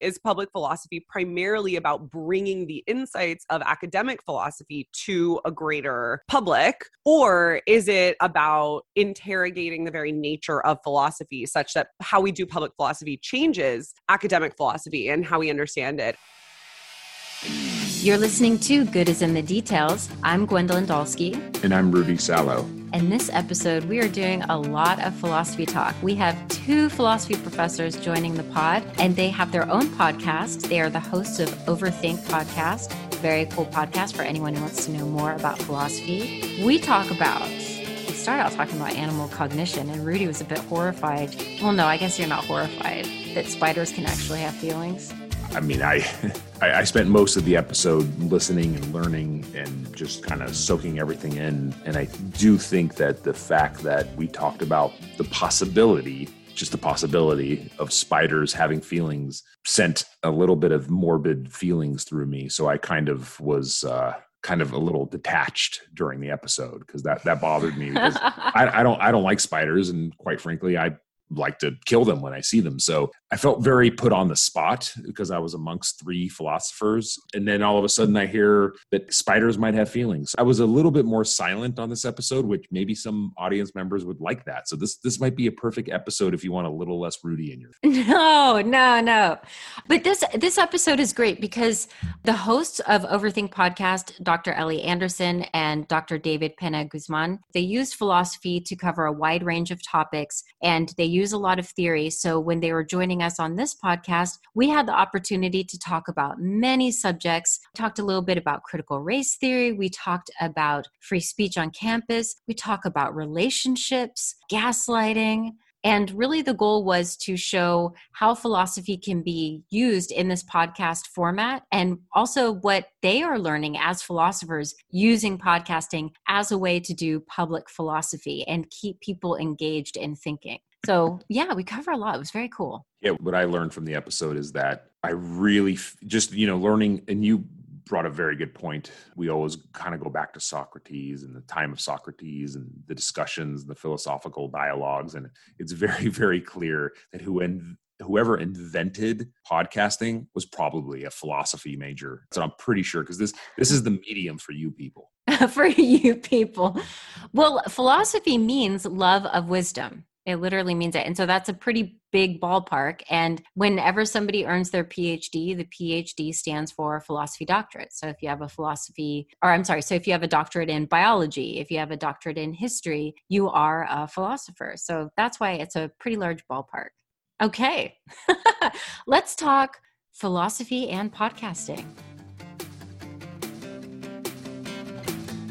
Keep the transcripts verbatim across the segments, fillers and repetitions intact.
is public philosophy primarily about bringing the insights of academic philosophy to a greater public, or is it about interrogating the very nature of philosophy such that how we do public philosophy changes academic philosophy and how we understand it? You're listening to Good is in the Details. I'm Gwendolyn Dalski. And I'm Rudy Salo. And this episode, we are doing a lot of philosophy talk. We have two philosophy professors joining the pod, and they have their own podcast. They are the hosts of Overthink Podcast, a very cool podcast for anyone who wants to know more about philosophy. We talk about... started out talking about animal cognition, and Rudy was a bit horrified. Well, no, I guess you're not horrified that spiders can actually have feelings. I mean, I I spent most of the episode listening and learning and just kind of soaking everything in. And I do think that the fact that we talked about the possibility, just the possibility of spiders having feelings, sent a little bit of morbid feelings through me. So I kind of was... uh kind of a little detached during the episode because that, that bothered me because I, I don't, I don't like spiders. And quite frankly, I like to kill them when I see them. So I felt very put on the spot because I was amongst three philosophers. And then all of a sudden I hear that spiders might have feelings. I was a little bit more silent on this episode, which maybe some audience members would like that. So this, this might be a perfect episode if you want a little less Rudy in your... No, no, no. But this, this episode is great because the hosts of Overthink Podcast, Doctor Ellie Anderson and Doctor David Peña Guzman, they use philosophy to cover a wide range of topics, and they use use a lot of theory. So when they were joining us on this podcast, we had the opportunity to talk about many subjects. We talked a little bit about critical race theory. We talked about free speech on campus. We talk about relationships, gaslighting. And really the goal was to show how philosophy can be used in this podcast format, and also what they are learning as philosophers using podcasting as a way to do public philosophy and keep people engaged in thinking. So yeah, we cover a lot. It was very cool. Yeah. What I learned from the episode is that I really f- just, you know, learning, and you brought a very good point. We always kind of go back to Socrates and the time of Socrates and the discussions and the philosophical dialogues. And it's very, very clear that who en- whoever invented podcasting was probably a philosophy major. So I'm pretty sure, because this, this is the medium for you people. For you people. Well, philosophy means love of wisdom. It literally means it. And so that's a pretty big ballpark. And whenever somebody earns their PhD, the PhD stands for philosophy doctorate. So if you have a philosophy, or I'm sorry, so if you have a doctorate in biology, if you have a doctorate in history, you are a philosopher. So that's why it's a pretty large ballpark. Okay, let's talk philosophy and podcasting.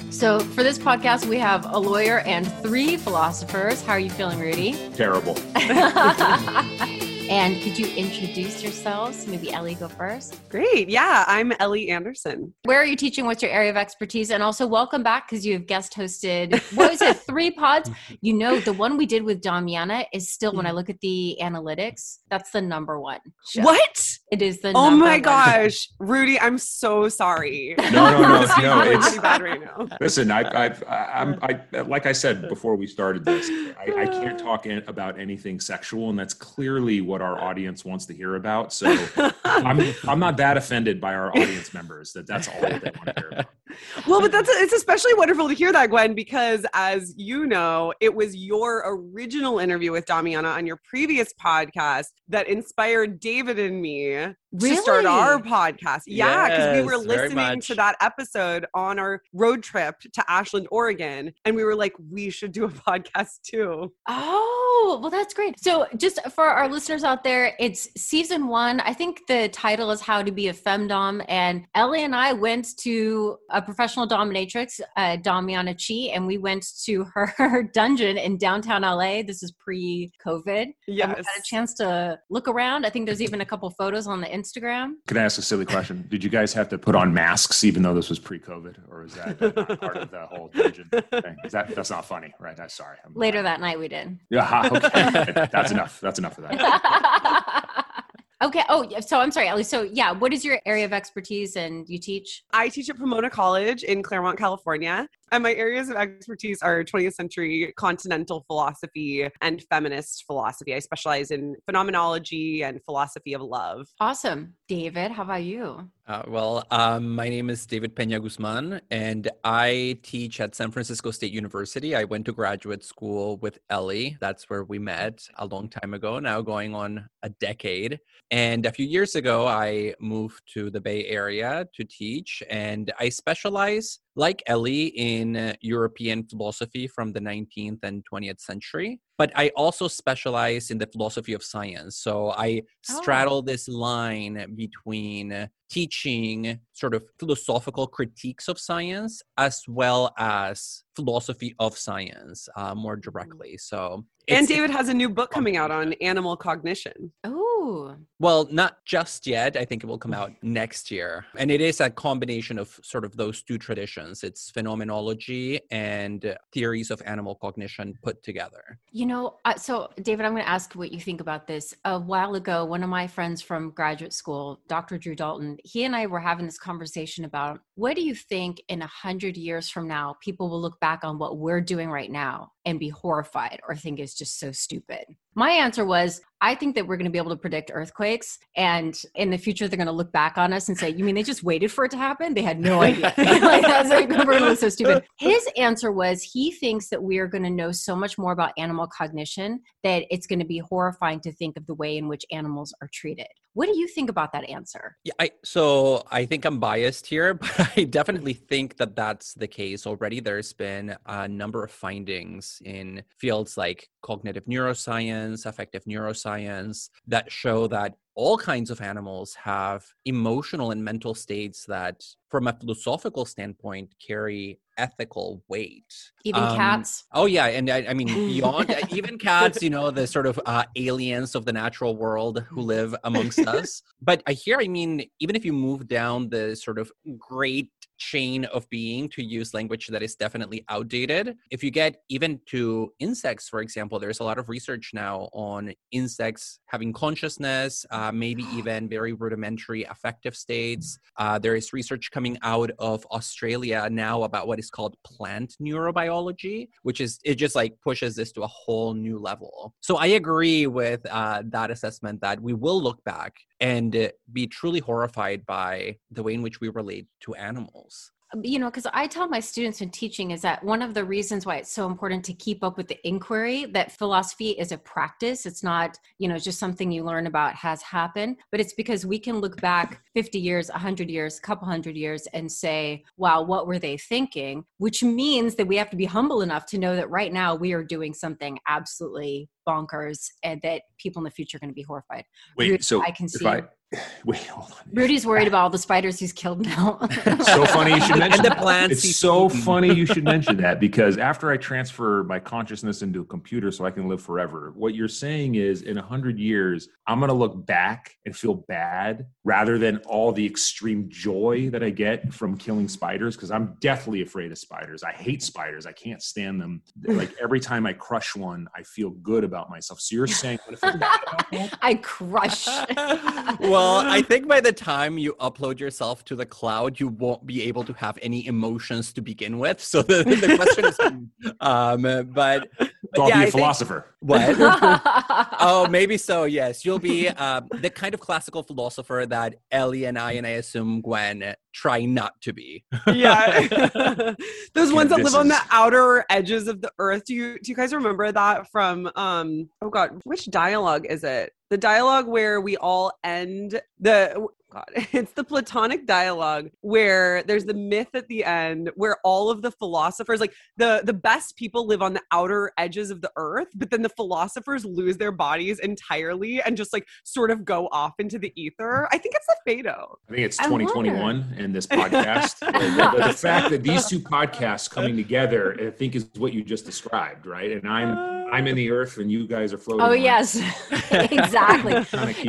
So for this podcast, we have a lawyer and three philosophers. How are you feeling, Rudy? Terrible. And could you introduce yourselves? Maybe Ellie, go first. Great. Yeah, I'm Ellie Anderson. Where are you teaching? What's your area of expertise? And also welcome back, because you've guest hosted, what was it, three pods? You know, the one we did with Damiana is still, when I look at the analytics, that's the number one show. What? It is the oh number my one. Gosh, Rudy, I'm so sorry. No, no, no, no. no it's really bad right now. Listen, I, I've, I'm, I, like I said before we started this, I, I can't talk in, about anything sexual, and that's clearly what our audience wants to hear about. So I'm, I'm not that offended by our audience members that that's all that they want to hear about. Well, but that's, it's especially wonderful to hear that, Gwen, because as you know, it was your original interview with Damiana on your previous podcast that inspired David and me Really? to start our podcast. Yeah, because yes, we were listening to that episode on our road trip to Ashland, Oregon, and we were like, we should do a podcast too. Oh, well, that's great. So just for our listeners out there, it's season one. I think the title is How to Be a Femdom, and Ellie and I went to a professional dominatrix, uh, Damiana Chi, and we went to her dungeon in downtown L A. This is pre-COVID. Yes. We had a chance to look around. I think there's even a couple photos on the Instagram. Can I ask a silly question? Did you guys have to put on masks even though this was pre-COVID, or is that not part of the whole dungeon thing? Is that, that's not funny, right? I'm sorry. I'm Later glad. That night we did. Yeah, okay. That's enough. That's enough of that. Okay. Oh, so I'm sorry, Ellie. So yeah, what is your area of expertise and you teach? I teach at Pomona College in Claremont, California. And my areas of expertise are twentieth century continental philosophy and feminist philosophy. I specialize in phenomenology and philosophy of love. Awesome. David, how about you? Uh, well, um, my name is David Peña Guzman, and I teach at San Francisco State University. I went to graduate school with Ellie. That's where we met a long time ago, now going on a decade. And a few years ago, I moved to the Bay Area to teach, and I specialize, like Ellie, in European philosophy from the nineteenth and twentieth century. But I also specialize in the philosophy of science. So I oh. straddle this line between teaching sort of philosophical critiques of science as well as philosophy of science uh, more directly. So, and David has a new book coming out on animal cognition. Oh. Well, not just yet. I think it will come out next year. And it is a combination of sort of those two traditions. It's phenomenology and theories of animal cognition put together. You know, uh, so David, I'm going to ask what you think about this. A while ago, one of my friends from graduate school, Doctor Drew Dalton, he and I were having this conversation about, what do you think in a hundred years from now, people will look back on what we're doing right now and be horrified or think it's just so stupid? My answer was, I think that we're going to be able to predict earthquakes, and in the future, they're going to look back on us and say, you mean they just waited for it to happen? They had no idea. Like, that's like, we're going to look so stupid. His answer was, he thinks that we are going to know so much more about animal cognition that it's going to be horrifying to think of the way in which animals are treated. What do you think about that answer? Yeah, I, so I think I'm biased here, but I definitely think that that's the case already. There's been a number of findings in fields like cognitive neuroscience, affective neuroscience, that show that all kinds of animals have emotional and mental states that, from a philosophical standpoint, carry ethical weight. Even um, cats? Oh, yeah. And I, I mean, beyond even cats, you know, the sort of uh, aliens of the natural world who live amongst us. But uh, here, I mean, even if you move down the sort of great chain of being, to use language that is definitely outdated, if you get even to insects, for example, there's a lot of research now on insects having consciousness, uh, maybe even very rudimentary affective states. Uh, there is research coming out of Australia now about what is called plant neurobiology, which is, it just like pushes this to a whole new level. So I agree with uh, that assessment that we will look back and be truly horrified by the way in which we relate to animals. You know, because I tell my students in teaching is that one of the reasons why it's so important to keep up with the inquiry, that philosophy is a practice. It's not, you know, just something you learn about has happened, but it's because we can look back fifty years, one hundred years, a couple hundred years and say, wow, what were they thinking? Which means that we have to be humble enough to know that right now we are doing something absolutely bonkers and that people in the future are going to be horrified. Wait, Rudy, so I can see. I, wait, hold on. Rudy's worried about all the spiders he's killed now. So funny you should mention. And the plants. It's so eaten. Funny you should mention that, because after I transfer my consciousness into a computer so I can live forever, what you're saying is in a hundred years, I'm going to look back and feel bad rather than all the extreme joy that I get from killing spiders, because I'm deathly afraid of spiders. I hate spiders. I can't stand them. Like every time I crush one, I feel good about myself. So you're saying, what if I, I crush? Well, I think by the time you upload yourself to the cloud, you won't be able to have any emotions to begin with. So the, the question is, um, but, but I'll yeah, be a I philosopher. Think, what? Oh, maybe so. Yes, you'll be uh, the kind of classical philosopher that Ellie and I, and I assume Gwen, try not to be. Yeah. Those ones that live on the outer edges of the earth. Do you, do you guys remember that from, um, oh God, which dialogue is it? The dialogue where we all end the... God, it's the Platonic dialogue where there's the myth at the end where all of the philosophers, like the, the best people live on the outer edges of the earth, but then the philosophers lose their bodies entirely and just like sort of go off into the ether. I think it's the Phaedo. I think it's twenty twenty-one and this podcast. the, the, the fact that these two podcasts coming together, I think, is what you just described, right? And I'm I'm in the earth and you guys are floating. Oh, on. Yes, exactly.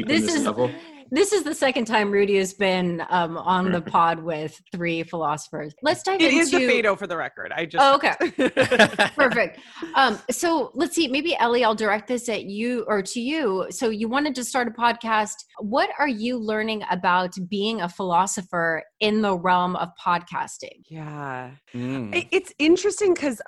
This, this is... level. This is the second time Rudy has been um, on the pod with three philosophers. Let's dive it into... It is the Phaedo for the record. I just... Oh, okay. Perfect. Um, so let's see, maybe Ellie, I'll direct this at you or to you. So you wanted to start a podcast. What are you learning about being a philosopher in the realm of podcasting? Yeah. Mm. It's interesting because...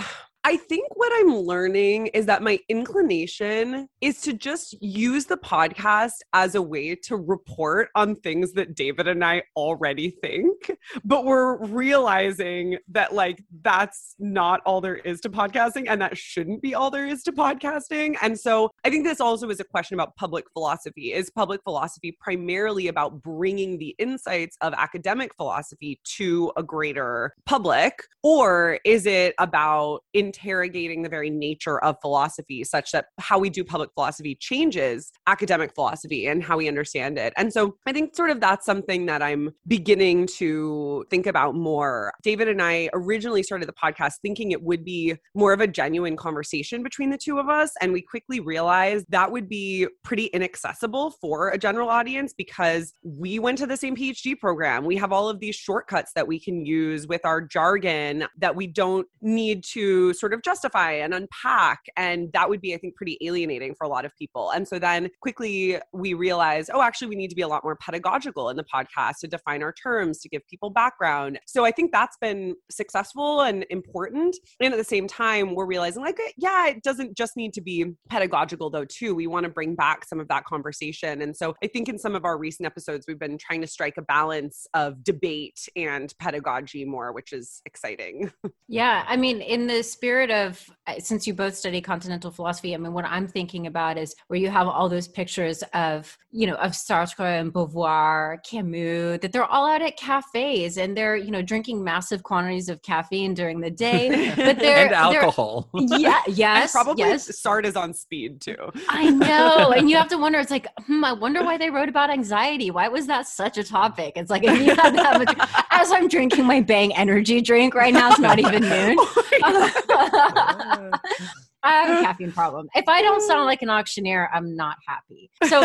I think what I'm learning is that my inclination is to just use the podcast as a way to report on things that David and I already think, but we're realizing that like, that's not all there is to podcasting and that shouldn't be all there is to podcasting. And so I think this also is a question about public philosophy. Is public philosophy primarily about bringing the insights of academic philosophy to a greater public, or is it about in interrogating the very nature of philosophy such that how we do public philosophy changes academic philosophy and how we understand it? And so I think sort of that's something that I'm beginning to think about more. David and I originally started the podcast thinking it would be more of a genuine conversation between the two of us. And we quickly realized that would be pretty inaccessible for a general audience because we went to the same P H D program. We have all of these shortcuts that we can use with our jargon that we don't need to sort of justify and unpack. And that would be, I think, pretty alienating for a lot of people. And so then quickly we realized, oh, actually, we need to be a lot more pedagogical in the podcast to define our terms, to give people background. So I think that's been successful and important. And at the same time, we're realizing like, yeah, it doesn't just need to be pedagogical though, too. We want to bring back some of that conversation. And so I think in some of our recent episodes, we've been trying to strike a balance of debate and pedagogy more, which is exciting. Yeah. I mean, in this spirit of, since you both study continental philosophy, I mean, what I'm thinking about is where you have all those pictures of, you know, of Sartre and Beauvoir, Camus, that they're all out at cafes and they're, you know, drinking massive quantities of caffeine during the day. But they're and alcohol. They're, yeah, yes. And probably yes. Sartre is on speed too. I know. And you have to wonder, it's like, hmm, I wonder why they wrote about anxiety. Why was that such a topic? It's like, if you have that much, as I'm drinking my Bang energy drink right now, it's not even noon. I have a caffeine problem. If I don't sound like an auctioneer, I'm not happy. So,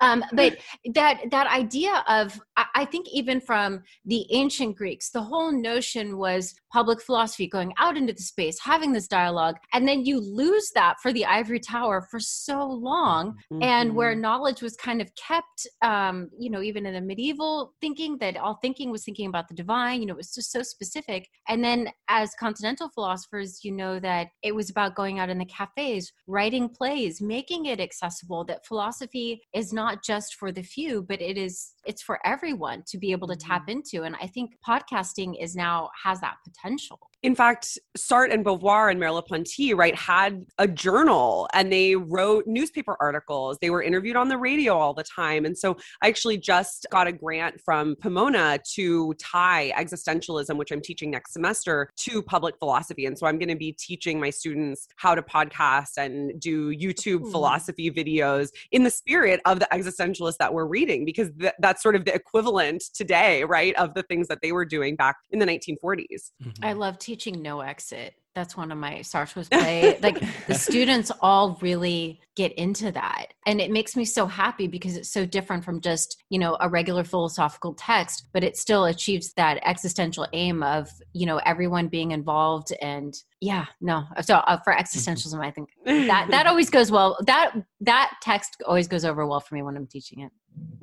um, but that, that idea of, I think even from the ancient Greeks, the whole notion was public philosophy, going out into the space, having this dialogue, and then you lose that for the ivory tower for so long, mm-hmm. and where knowledge was kind of kept, um, you know, even in the medieval thinking, that all thinking was thinking about the divine, you know, it was just so specific. And then as continental philosophers, you know, that it was about going out in the cafes, writing plays, making it accessible, that philosophy is not just for the few, but it is, it's for everyone to be able to tap into. And I think podcasting is now, has that potential. In fact, Sartre and Beauvoir and Merleau-Ponty, right, had a journal and they wrote newspaper articles. They were interviewed on the radio all the time. And so I actually just got a grant from Pomona to tie existentialism, which I'm teaching next semester, to public philosophy. And so I'm going to be teaching my students how to podcast and do YouTube Ooh. Philosophy videos in the spirit of the existentialists that we're reading, because th- that's sort of the equivalent today, right, of the things that they were doing back in the nineteen forties. Mm-hmm. I love teaching No Exit. That's one of my Sartre's play. Like the students all really get into that. And it makes me so happy because it's so different from just, you know, a regular philosophical text, but it still achieves that existential aim of, you know, everyone being involved. And yeah, no. So uh, for existentialism, I think that, that always goes well. That, that text always goes over well for me when I'm teaching it.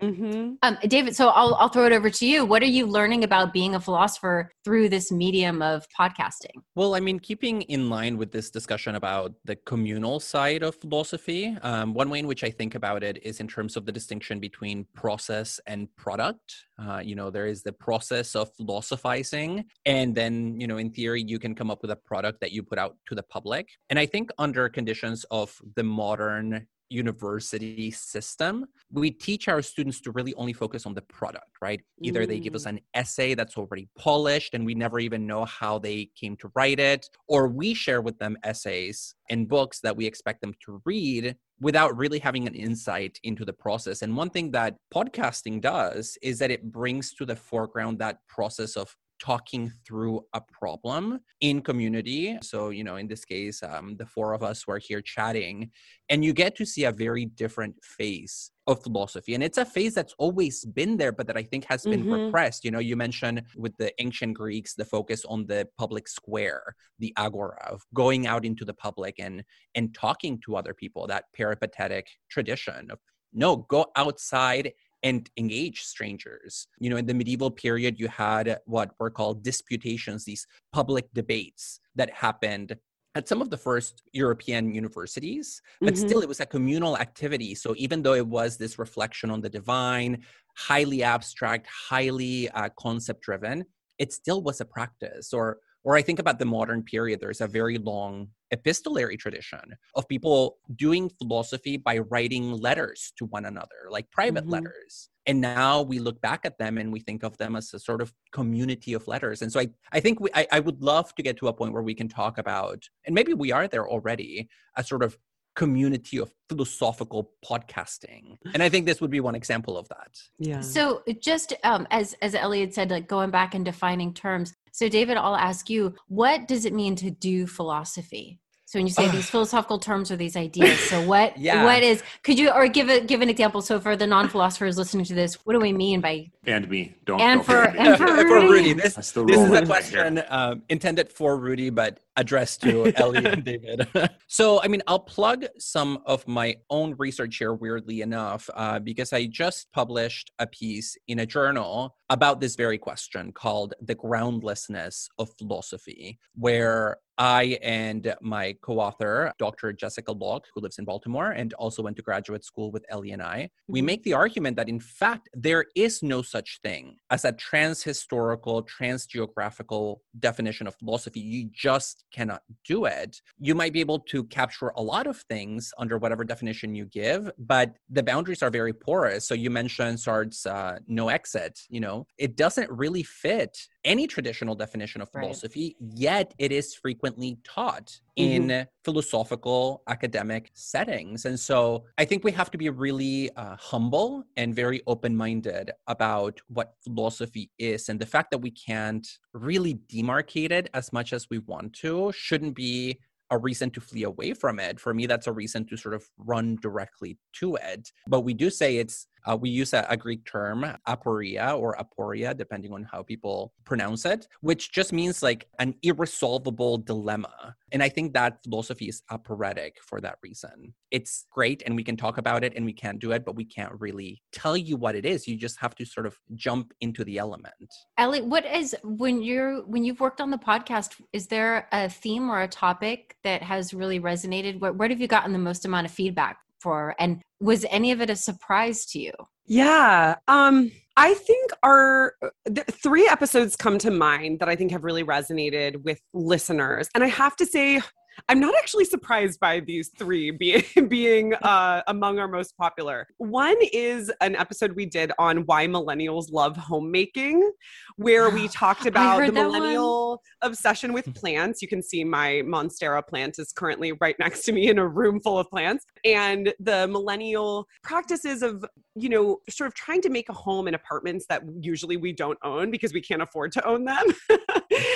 Mm-hmm. Um, David, so I'll, I'll throw it over to you. What are you learning about being a philosopher through this medium of podcasting? Well, I mean, keeping in line with this discussion about the communal side of philosophy, um, one way in which I think about it is in terms of the distinction between process and product. Uh, you know, there is the process of philosophizing, and then, you know, in theory, you can come up with a product that you put out to the public. And I think under conditions of the modern university system, we teach our students to really only focus on the product, right? Either mm. they give us an essay that's already polished and we never even know how they came to write it, or we share with them essays and books that we expect them to read without really having an insight into the process. And one thing that podcasting does is that it brings to the foreground that process of talking through a problem in community. So, you know, in this case, um, the four of us were here chatting, and you get to see a very different face of philosophy. And it's a phase that's always been there, but that I think has been mm-hmm. repressed. You know, you mentioned with the ancient Greeks, the focus on the public square, the agora, of going out into the public and and talking to other people, that peripatetic tradition of, no, go outside and engage strangers. You know, in the medieval period, you had what were called disputations, these public debates that happened at some of the first European universities, but mm-hmm. still it was a communal activity. So even though it was this reflection on the divine, highly abstract, highly uh, concept-driven, it still was a practice. Or, or I think about the modern period, there's a very long epistolary tradition of people doing philosophy by writing letters to one another, like private mm-hmm. letters. And now we look back at them and we think of them as a sort of community of letters. And so I, I think we, I, I would love to get to a point where we can talk about, and maybe we are there already, a sort of community of philosophical podcasting. And I think this would be one example of that. Yeah. So just um, as, as Ellie had said, like going back and defining terms. So David, I'll ask you, what does it mean to do philosophy? So when you say these philosophical terms or these ideas, so what, yeah. what is, could you, or give a, give an example. So for the non-philosophers listening to this, what do we mean by? And me. Don't. And for, me. and for Rudy. for Rudy. This, this is a question um, intended for Rudy, but addressed to Ellie and David. So, I mean, I'll plug some of my own research here, weirdly enough, uh, because I just published a piece in a journal about this very question called The Groundlessness of Philosophy, where I and my co-author, Doctor Jessica Block, who lives in Baltimore and also went to graduate school with Ellie and I, we make the argument that, in fact, there is no such thing as a trans-historical, trans-geographical definition of philosophy. You just cannot do it. You might be able to capture a lot of things under whatever definition you give, but the boundaries are very porous. So you mentioned Sartre's uh, No Exit, you know, it doesn't really fit any traditional definition of philosophy, right. Yet it is frequently taught in mm-hmm. philosophical academic settings. And so I think we have to be really uh, humble and very open-minded about what philosophy is. And the fact that we can't really demarcate it as much as we want to shouldn't be a reason to flee away from it. For me, that's a reason to sort of run directly to it. But we do say it's, uh, we use a, a Greek term, aporia or aporia, depending on how people pronounce it, which just means like an irresolvable dilemma. And I think that philosophy is aporetic for that reason. It's great and we can talk about it and we can do it, but we can't really tell you what it is. You just have to sort of jump into the element. Ellie, what is, when you're, when you've worked on the podcast, is there a theme or a topic that has really resonated? Where, where have you gotten the most amount of feedback for? And was any of it a surprise to you? Yeah. Um, I think our th- three episodes come to mind that I think have really resonated with listeners. And I have to say, I'm not actually surprised by these three being, being uh, among our most popular. One is an episode we did on why millennials love homemaking, where we talked about the millennial one. obsession with plants. You can see my Monstera plant is currently right next to me in a room full of plants. And the millennial practices of, you know, sort of trying to make a home in apartments that usually we don't own because we can't afford to own them.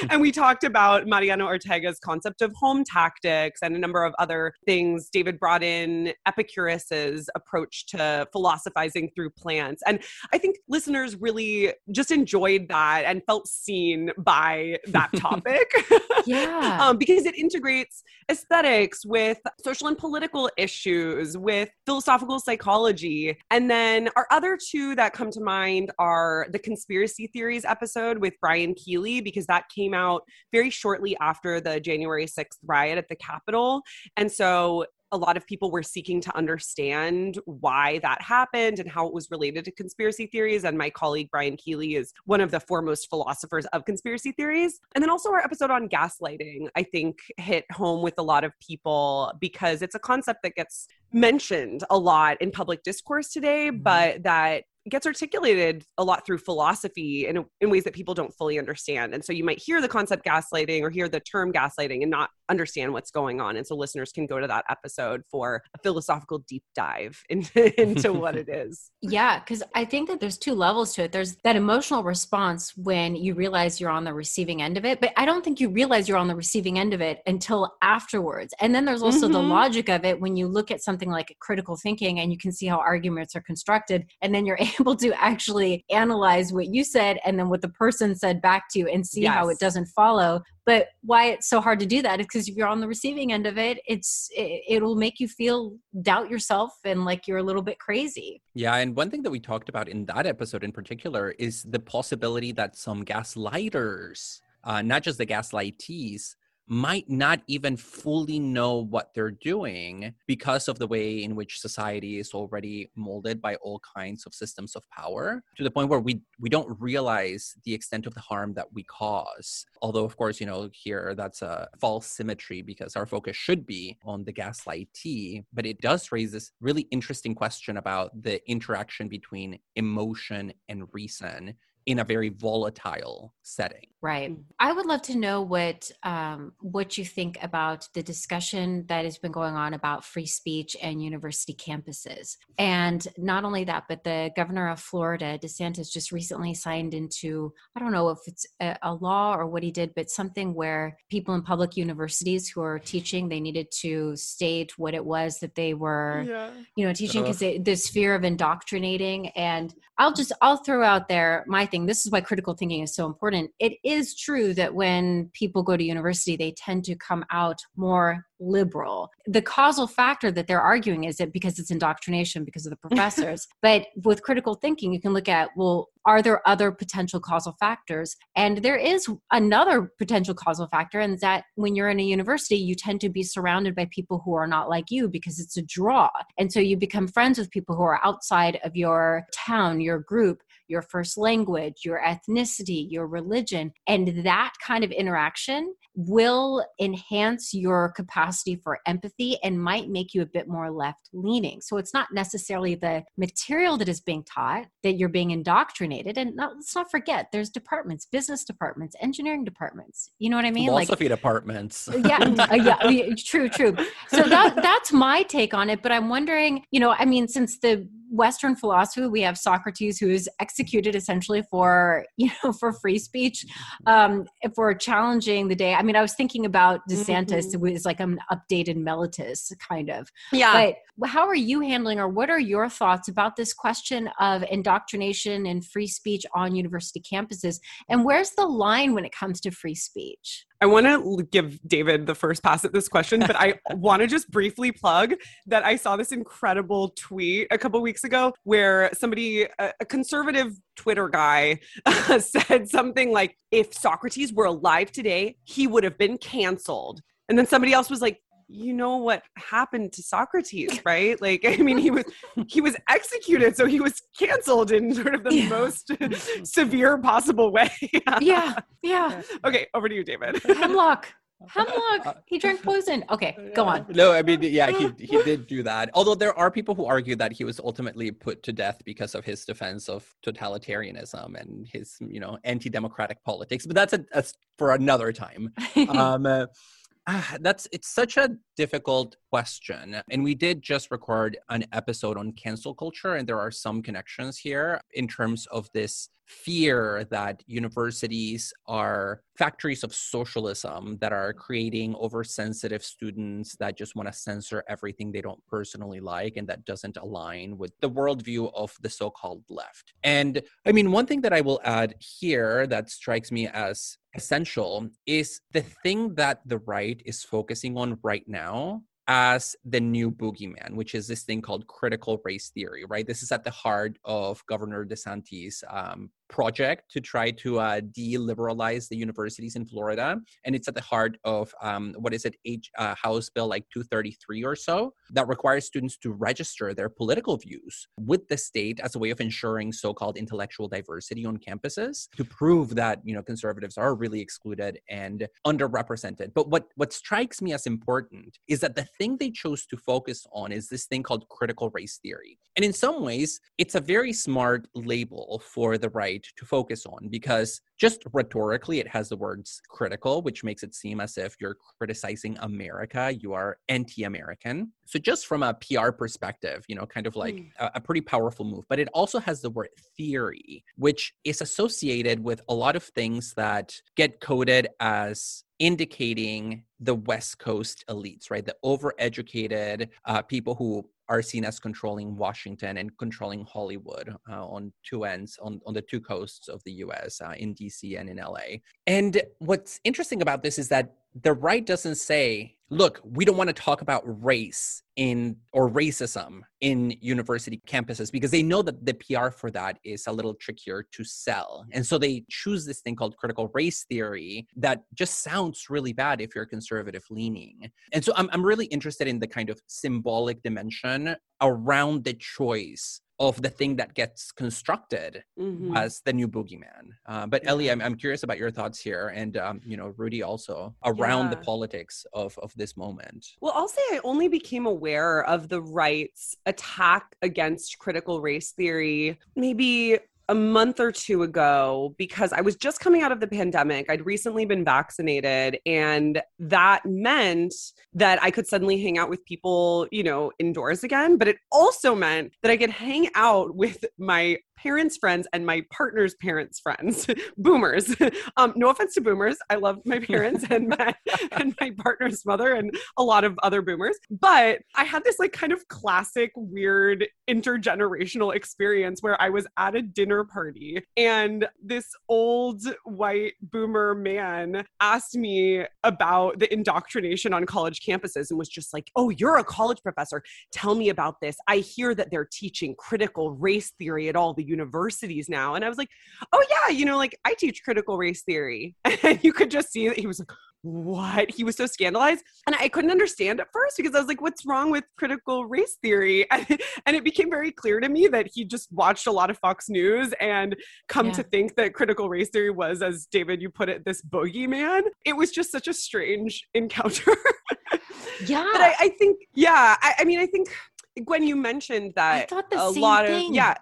And we talked about Mariano Ortega's concept of home tactics and a number of other things. David brought in Epicurus's approach to philosophizing through plants. And I think listeners really just enjoyed that and felt seen by that topic. Yeah. um, because it integrates aesthetics with social and political issues, with philosophical psychology. And then our other two that come to mind are the conspiracy theories episode with Brian Keeley, because that came out very shortly after the January sixth riot at the Capitol. And so a lot of people were seeking to understand why that happened and how it was related to conspiracy theories. And my colleague, Brian Keeley, is one of the foremost philosophers of conspiracy theories. And then also our episode on gaslighting, I think, hit home with a lot of people because it's a concept that gets mentioned a lot in public discourse today, but that gets articulated a lot through philosophy in, in ways that people don't fully understand. And so you might hear the concept gaslighting or hear the term gaslighting and not understand what's going on. And so listeners can go to that episode for a philosophical deep dive into, into what it is. Yeah, because I think that there's two levels to it. There's that emotional response when you realize you're on the receiving end of it, but I don't think you realize you're on the receiving end of it until afterwards. And then there's also mm-hmm. the logic of it when you look at something like critical thinking and you can see how arguments are constructed, and then you're able to actually analyze what you said and then what the person said back to you and see yes. how it doesn't follow. But why it's so hard to do that is because if you're on the receiving end of it, it's it, it'll make you feel doubt yourself and like you're a little bit crazy. Yeah. And one thing that we talked about in that episode in particular is the possibility that some gaslighters, uh, not just the gaslightees, might not even fully know what they're doing because of the way in which society is already molded by all kinds of systems of power, to the point where we we don't realize the extent of the harm that we cause. Although, of course, you know, here that's a false symmetry because our focus should be on the gaslightee, but it does raise this really interesting question about the interaction between emotion and reason in a very volatile setting. Right. I would love to know what um, what you think about the discussion that has been going on about free speech and university campuses. And not only that, but the governor of Florida, DeSantis, just recently signed into, I don't know if it's a, a law or what he did, but something where people in public universities who are teaching, they needed to state what it was that they were, yeah. you know, teaching, because uh. this fear of indoctrinating. And I'll just, I'll throw out there my thing. This is why critical thinking is so important. It is true that when people go to university, they tend to come out more liberal. The causal factor that they're arguing is that because it's indoctrination, because of the professors. But with critical thinking, you can look at, well, are there other potential causal factors? And there is another potential causal factor, and that when you're in a university, you tend to be surrounded by people who are not like you because it's a draw. And so you become friends with people who are outside of your town, your group, your first language, your ethnicity, your religion, and that kind of interaction will enhance your capacity for empathy and might make you a bit more left-leaning. So it's not necessarily the material that is being taught that you're being indoctrinated. And not, let's not forget, there's departments, business departments, engineering departments. You know what I mean? Philosophy like, departments. yeah, yeah, true, true. So that that's my take on it. But I'm wondering, you know, I mean, since the Western philosophy, we have Socrates, who is executed essentially for, you know, for free speech, um, for challenging the day. I mean, I was thinking about DeSantis, mm-hmm. who is like an updated Meletus, kind of. Yeah. But how are you handling, or what are your thoughts about this question of indoctrination and free speech on university campuses? And where's the line when it comes to free speech? I want to give David the first pass at this question, but I want to just briefly plug that I saw this incredible tweet a couple weeks ago where somebody, a conservative Twitter guy, said something like, if Socrates were alive today, he would have been canceled. And then somebody else was like, you know what happened to Socrates, right? Like, I mean, he was he was executed, so he was canceled in sort of the yeah. most severe possible way. yeah. yeah, yeah. Okay, over to you, David. Hemlock. Hemlock. He drank poison. Okay, go on. No, I mean, yeah, he he did do that. Although there are people who argue that he was ultimately put to death because of his defense of totalitarianism and his, you know, anti-democratic politics. But that's, a, that's for another time. Um, uh, Ah, that's it's such a difficult question. And we did just record an episode on cancel culture, and there are some connections here in terms of this fear that universities are factories of socialism that are creating oversensitive students that just want to censor everything they don't personally like and that doesn't align with the worldview of the so-called left. And I mean, one thing that I will add here that strikes me as essential is the thing that the right is focusing on right now as the new boogeyman, which is this thing called critical race theory, right? This is at the heart of Governor DeSantis' um, project to try to uh, de-liberalize the universities in Florida. And it's at the heart of, um, what is it, H, uh, House Bill like two thirty-three or so, that requires students to register their political views with the state as a way of ensuring so-called intellectual diversity on campuses to prove that, you know, conservatives are really excluded and underrepresented. But what, what strikes me as important is that the thing they chose to focus on is this thing called critical race theory. And in some ways, it's a very smart label for the right to focus on, because just rhetorically, it has the words critical, which makes it seem as if you're criticizing America, you are anti-American. So just from a P R perspective, you know, kind of like mm. a, a pretty powerful move. But it also has the word theory, which is associated with a lot of things that get coded as indicating the West Coast elites, right? The overeducated uh, people who are seen as controlling Washington and controlling Hollywood uh, on two ends, on, on the two coasts of the U S, uh, in D C and in L A. And what's interesting about this is that the right doesn't say, look, we don't want to talk about race in or racism in university campuses, because they know that the P R for that is a little trickier to sell. And so they choose this thing called critical race theory that just sounds really bad if you're conservative leaning. And so I'm, I'm really interested in the kind of symbolic dimension around the choice of the thing that gets constructed mm-hmm. as the new boogeyman. Uh, but yeah. Ellie, I'm, I'm curious about your thoughts here, and um, you know, Rudy also, around yeah. the politics of, of this moment. Well, I'll say I only became aware of the right's attack against critical race theory maybe a month or two ago, because I was just coming out of the pandemic. I'd recently been vaccinated, and that meant that I could suddenly hang out with people, you know, indoors again. But it also meant that I could hang out with my parents' friends and my partner's parents' friends, boomers. Um, no offense to boomers. I love my parents and my, and my partner's mother and a lot of other boomers. But I had this like kind of classic weird intergenerational experience where I was at a dinner party and this old white boomer man asked me about the indoctrination on college campuses and was just like, oh, you're a college professor. Tell me about this. I hear that they're teaching critical race theory at all the universities now. And I was like, oh yeah, you know, like I teach critical race theory. And you could just see that he was like, what? He was so scandalized. And I couldn't understand at first because I was like, what's wrong with critical race theory? And, and it became very clear to me that he just watched a lot of Fox News and come yeah. to think that critical race theory was, as David, you put it, this boogeyman. It was just such a strange encounter. yeah. But I, I think, yeah, I, I mean, I think Gwen, you mentioned that I thought the a same lot thing. of, yeah.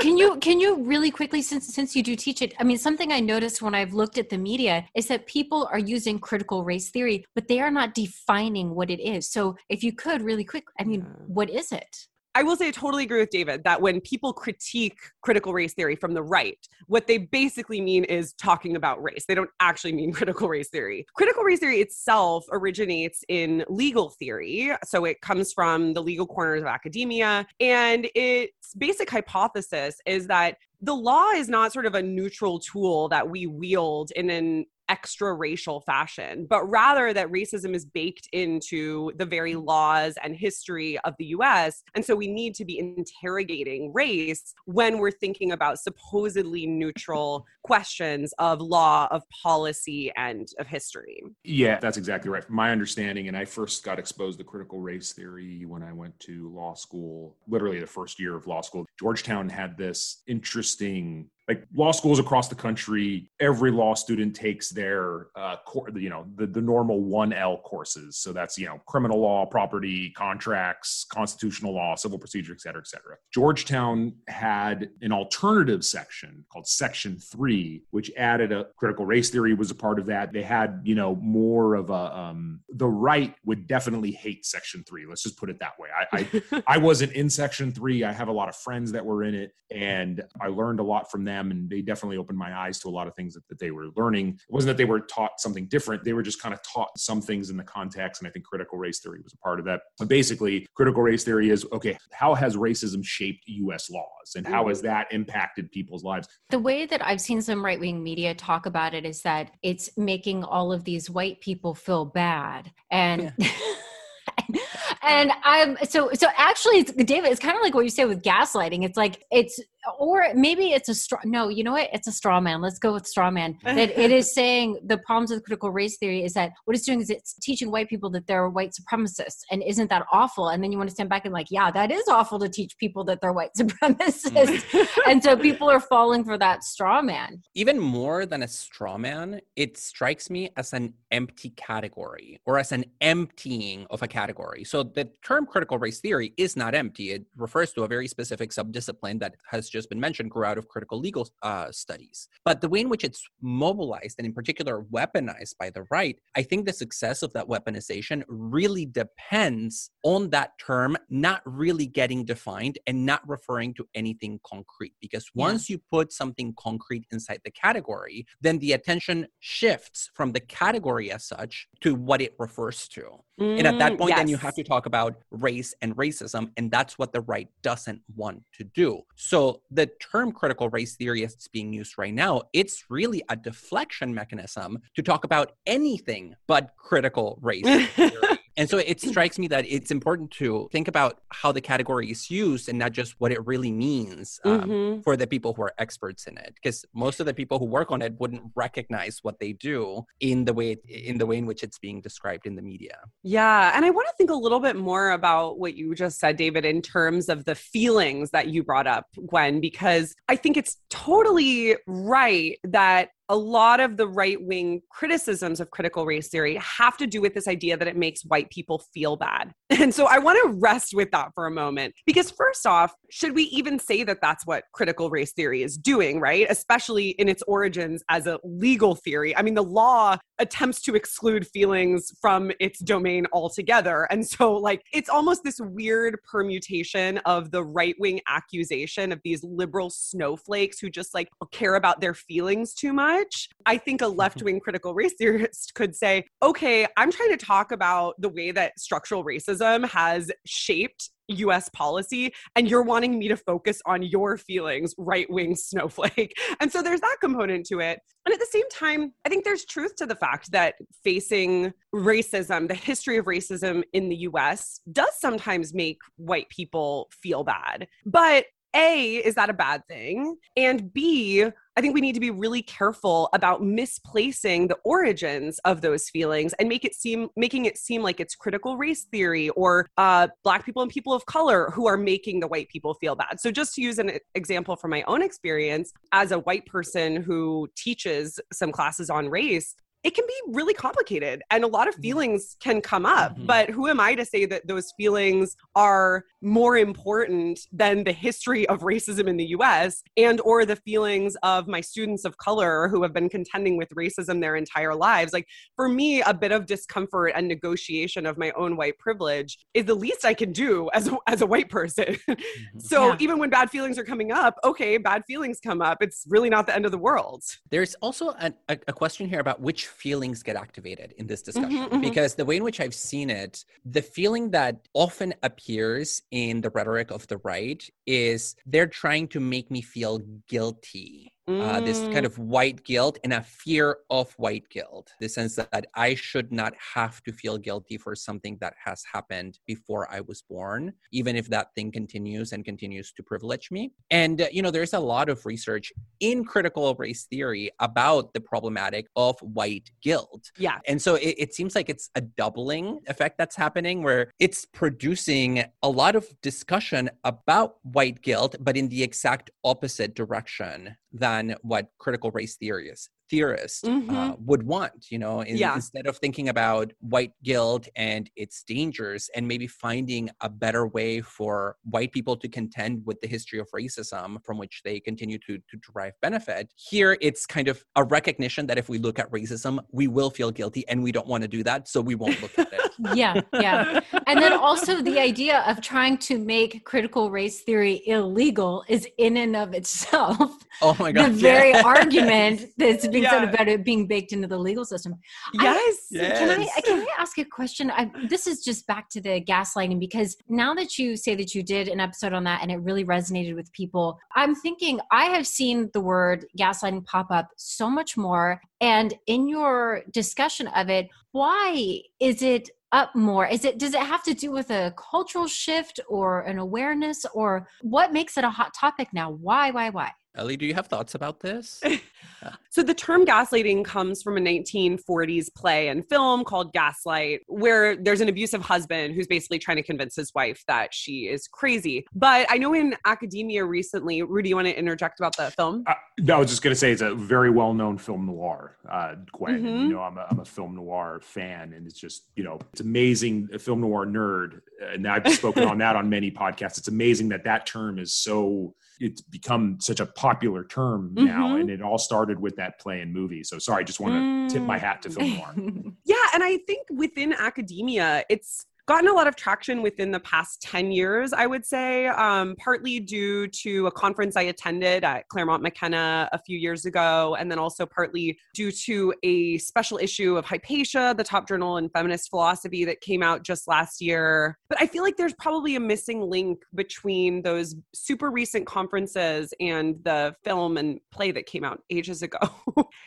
Can you can you really quickly, since since you do teach it, I mean, something I noticed when I've looked at the media is that people are using critical race theory, but they are not defining what it is. So if you could really quick, I mean, what is it? I will say I totally agree with David that when people critique critical race theory from the right, what they basically mean is talking about race. They don't actually mean critical race theory. Critical race theory itself originates in legal theory. So it comes from the legal corners of academia. And its basic hypothesis is that the law is not sort of a neutral tool that we wield in an extra racial fashion, but rather that racism is baked into the very laws and history of the U S. And so we need to be interrogating race when we're thinking about supposedly neutral questions of law, of policy, and of history. Yeah, that's exactly right. From my understanding, and I first got exposed to critical race theory when I went to law school, literally the first year of law school. Georgetown had this interesting Like law schools across the country, every law student takes their, uh, cor- you know, the, the normal one L courses. So that's, you know, criminal law, property, contracts, constitutional law, civil procedure, et cetera, et cetera. Georgetown had an alternative section called Section three, which added a critical race theory was a part of that. They had, you know, more of a, um, the right would definitely hate Section three. Let's just put it that way. I I, I wasn't in Section three. I have a lot of friends that were in it, and I learned a lot from them. Them, and they definitely opened my eyes to a lot of things that, that they were learning. It wasn't that they were taught something different. They were just kind of taught some things in the context. And I think critical race theory was a part of that. But basically, critical race theory is, okay, how has racism shaped U S laws? And how has that impacted people's lives? The way that I've seen some right-wing media talk about it is that it's making all of these white people feel bad. And... Yeah. And I'm so, so actually it's, David, it's kind of like what you say with gaslighting. It's like, it's, or maybe it's a straw, no, you know what? It's a straw man. Let's go with straw man. That it is saying the problems with critical race theory is that what it's doing is it's teaching white people that they're white supremacists, and isn't that awful? And then you want to stand back and like, yeah, that is awful to teach people that they're white supremacists. And so people are falling for that straw man. Even more than a straw man, it strikes me as an empty category, or as an emptying of a category. category. So the term critical race theory is not empty. It refers to a very specific subdiscipline that has just been mentioned grew out of critical legal uh, studies. But the way in which it's mobilized and in particular weaponized by the right, I think the success of that weaponization really depends on that term not really getting defined and not referring to anything concrete. Because once yeah. you put something concrete inside the category, then the attention shifts from the category as such to what it refers to. Mm, and at that point, yes. then you have to talk about race and racism. And that's what the right doesn't want to do. So the term critical race theory as it's being used right now, it's really a deflection mechanism to talk about anything but critical race theory. And so it strikes me that it's important to think about how the category is used and not just what it really means um, mm-hmm. for the people who are experts in it. Because most of the people who work on it wouldn't recognize what they do in the way in the way in which it's being described in the media. Yeah. And I want to think a little bit more about what you just said, David, in terms of the feelings that you brought up, Gwen, because I think it's totally right that a lot of the right-wing criticisms of critical race theory have to do with this idea that it makes white people feel bad. And so I want to rest with that for a moment, because first off, should we even say that that's what critical race theory is doing, right? Especially in its origins as a legal theory. I mean, the law attempts to exclude feelings from its domain altogether. And so like, it's almost this weird permutation of the right-wing accusation of these liberal snowflakes who just like care about their feelings too much. I think a left-wing critical race theorist could say, okay, I'm trying to talk about the way that structural racism has shaped U S policy, and you're wanting me to focus on your feelings, right-wing snowflake. And so there's that component to it. And at the same time, I think there's truth to the fact that facing racism, the history of racism in the U S does sometimes make white people feel bad. But A, is that a bad thing? And B, I think we need to be really careful about misplacing the origins of those feelings and make it seem, making it seem like it's critical race theory or uh, Black people and people of color who are making the white people feel bad. So just to use an example from my own experience, as a white person who teaches some classes on race, it can be really complicated and a lot of feelings can come up, mm-hmm. but who am I to say that those feelings are more important than the history of racism in the U S and or the feelings of my students of color who have been contending with racism their entire lives? Like for me, a bit of discomfort and negotiation of my own white privilege is the least I can do as a, as a white person. Mm-hmm. So yeah. even when bad feelings are coming up, okay, bad feelings come up. It's really not the end of the world. There's also an, a, a question here about which feelings get activated in this discussion, mm-hmm, mm-hmm. because the way in which I've seen it, the feeling that often appears in the rhetoric of the right is they're trying to make me feel guilty. Uh, this kind of white guilt and a fear of white guilt, the sense that I should not have to feel guilty for something that has happened before I was born, even if that thing continues and continues to privilege me. And, uh, you know, there's a lot of research in critical race theory about the problematic of white guilt. Yeah. And so it, it seems like it's a doubling effect that's happening where it's producing a lot of discussion about white guilt, but in the exact opposite direction than what critical race theory is. Theorist mm-hmm. uh, would want, you know, in, yeah. instead of thinking about white guilt and its dangers and maybe finding a better way for white people to contend with the history of racism from which they continue to, to derive benefit. Here, it's kind of a recognition that if we look at racism, we will feel guilty and we don't want to do that, so we won't look at it. yeah, yeah. And then also the idea of trying to make critical race theory illegal is in and of itself. Oh my God. The very yeah. argument that's being yeah. said about it being baked into the legal system. Yes. I, yes. Can I can I ask a question? I, this is just back to the gaslighting, because now that you say that you did an episode on that and it really resonated with people, I'm thinking I have seen the word gaslighting pop up so much more. And in your discussion of it, why is it up more? Is it, does it have to do with a cultural shift or an awareness, or what makes it a hot topic now? Why, why, why? Ellie, do you have thoughts about this? So the term gaslighting comes from a nineteen forties play and film called Gaslight, where there's an abusive husband who's basically trying to convince his wife that she is crazy. But I know in academia recently, Rudy, you want to interject about that film? Uh, no, I was just going to say it's a very well-known film noir, uh, Gwen. Mm-hmm. You know, I'm a, I'm a film noir fan, and it's just, you know, it's amazing, a film noir nerd. And I've spoken on that on many podcasts. It's amazing that that term is so... it's become such a popular term now, mm-hmm. and it all started with that play and movie. So sorry, just want to mm. tip my hat to film noir. Yeah, and I think within academia, it's gotten a lot of traction within the past ten years, I would say, um, partly due to a conference I attended at Claremont McKenna a few years ago, and then also partly due to a special issue of Hypatia, the top journal in feminist philosophy that came out just last year. But I feel like there's probably a missing link between those super recent conferences and the film and play that came out ages ago.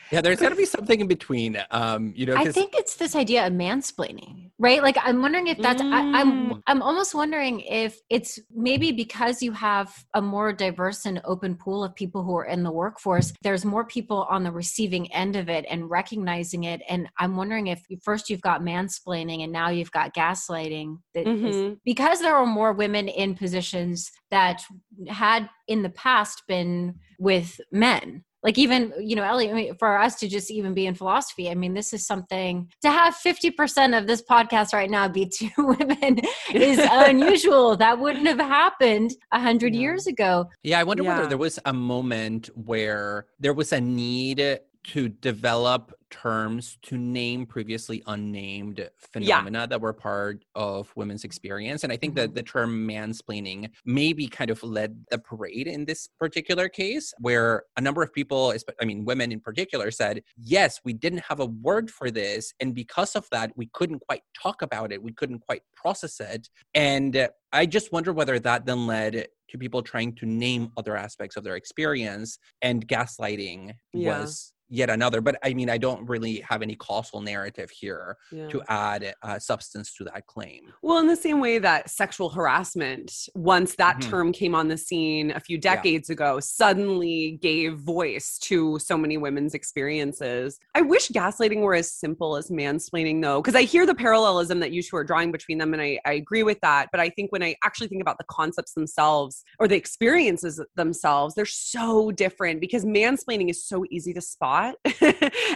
Yeah, there's got to be something in between. Um, you know, I think it's this idea of mansplaining, right? Like, I'm wondering if that's, mm. I, I'm, I'm almost wondering if it's maybe because you have a more diverse and open pool of people who are in the workforce, there's more people on the receiving end of it and recognizing it. And I'm wondering if you, first you've got mansplaining and now you've got gaslighting. That mm-hmm. is, because there are more women in positions that had in the past been with men. Like even, you know, Ellie, I mean, for us to just even be in philosophy, I mean, this is something to have fifty percent of this podcast right now be two women is unusual. That wouldn't have happened a hundred yeah. years ago. Yeah. I wonder yeah. whether there was a moment where there was a need to develop terms to name previously unnamed phenomena yeah. that were part of women's experience. And I think that the term mansplaining maybe kind of led the parade in this particular case, where a number of people, I mean, women in particular, said, yes, we didn't have a word for this. And because of that, we couldn't quite talk about it. We couldn't quite process it. And I just wonder whether that then led to people trying to name other aspects of their experience, and gaslighting yeah. was... yet another, but I mean, I don't really have any causal narrative here yeah. to add uh, substance to that claim. Well, in the same way that sexual harassment, once that mm-hmm. term came on the scene a few decades yeah. ago, suddenly gave voice to so many women's experiences. I wish gaslighting were as simple as mansplaining, though, because I hear the parallelism that you two are drawing between them, and I, I agree with that. But I think when I actually think about the concepts themselves or the experiences themselves, they're so different, because mansplaining is so easy to spot.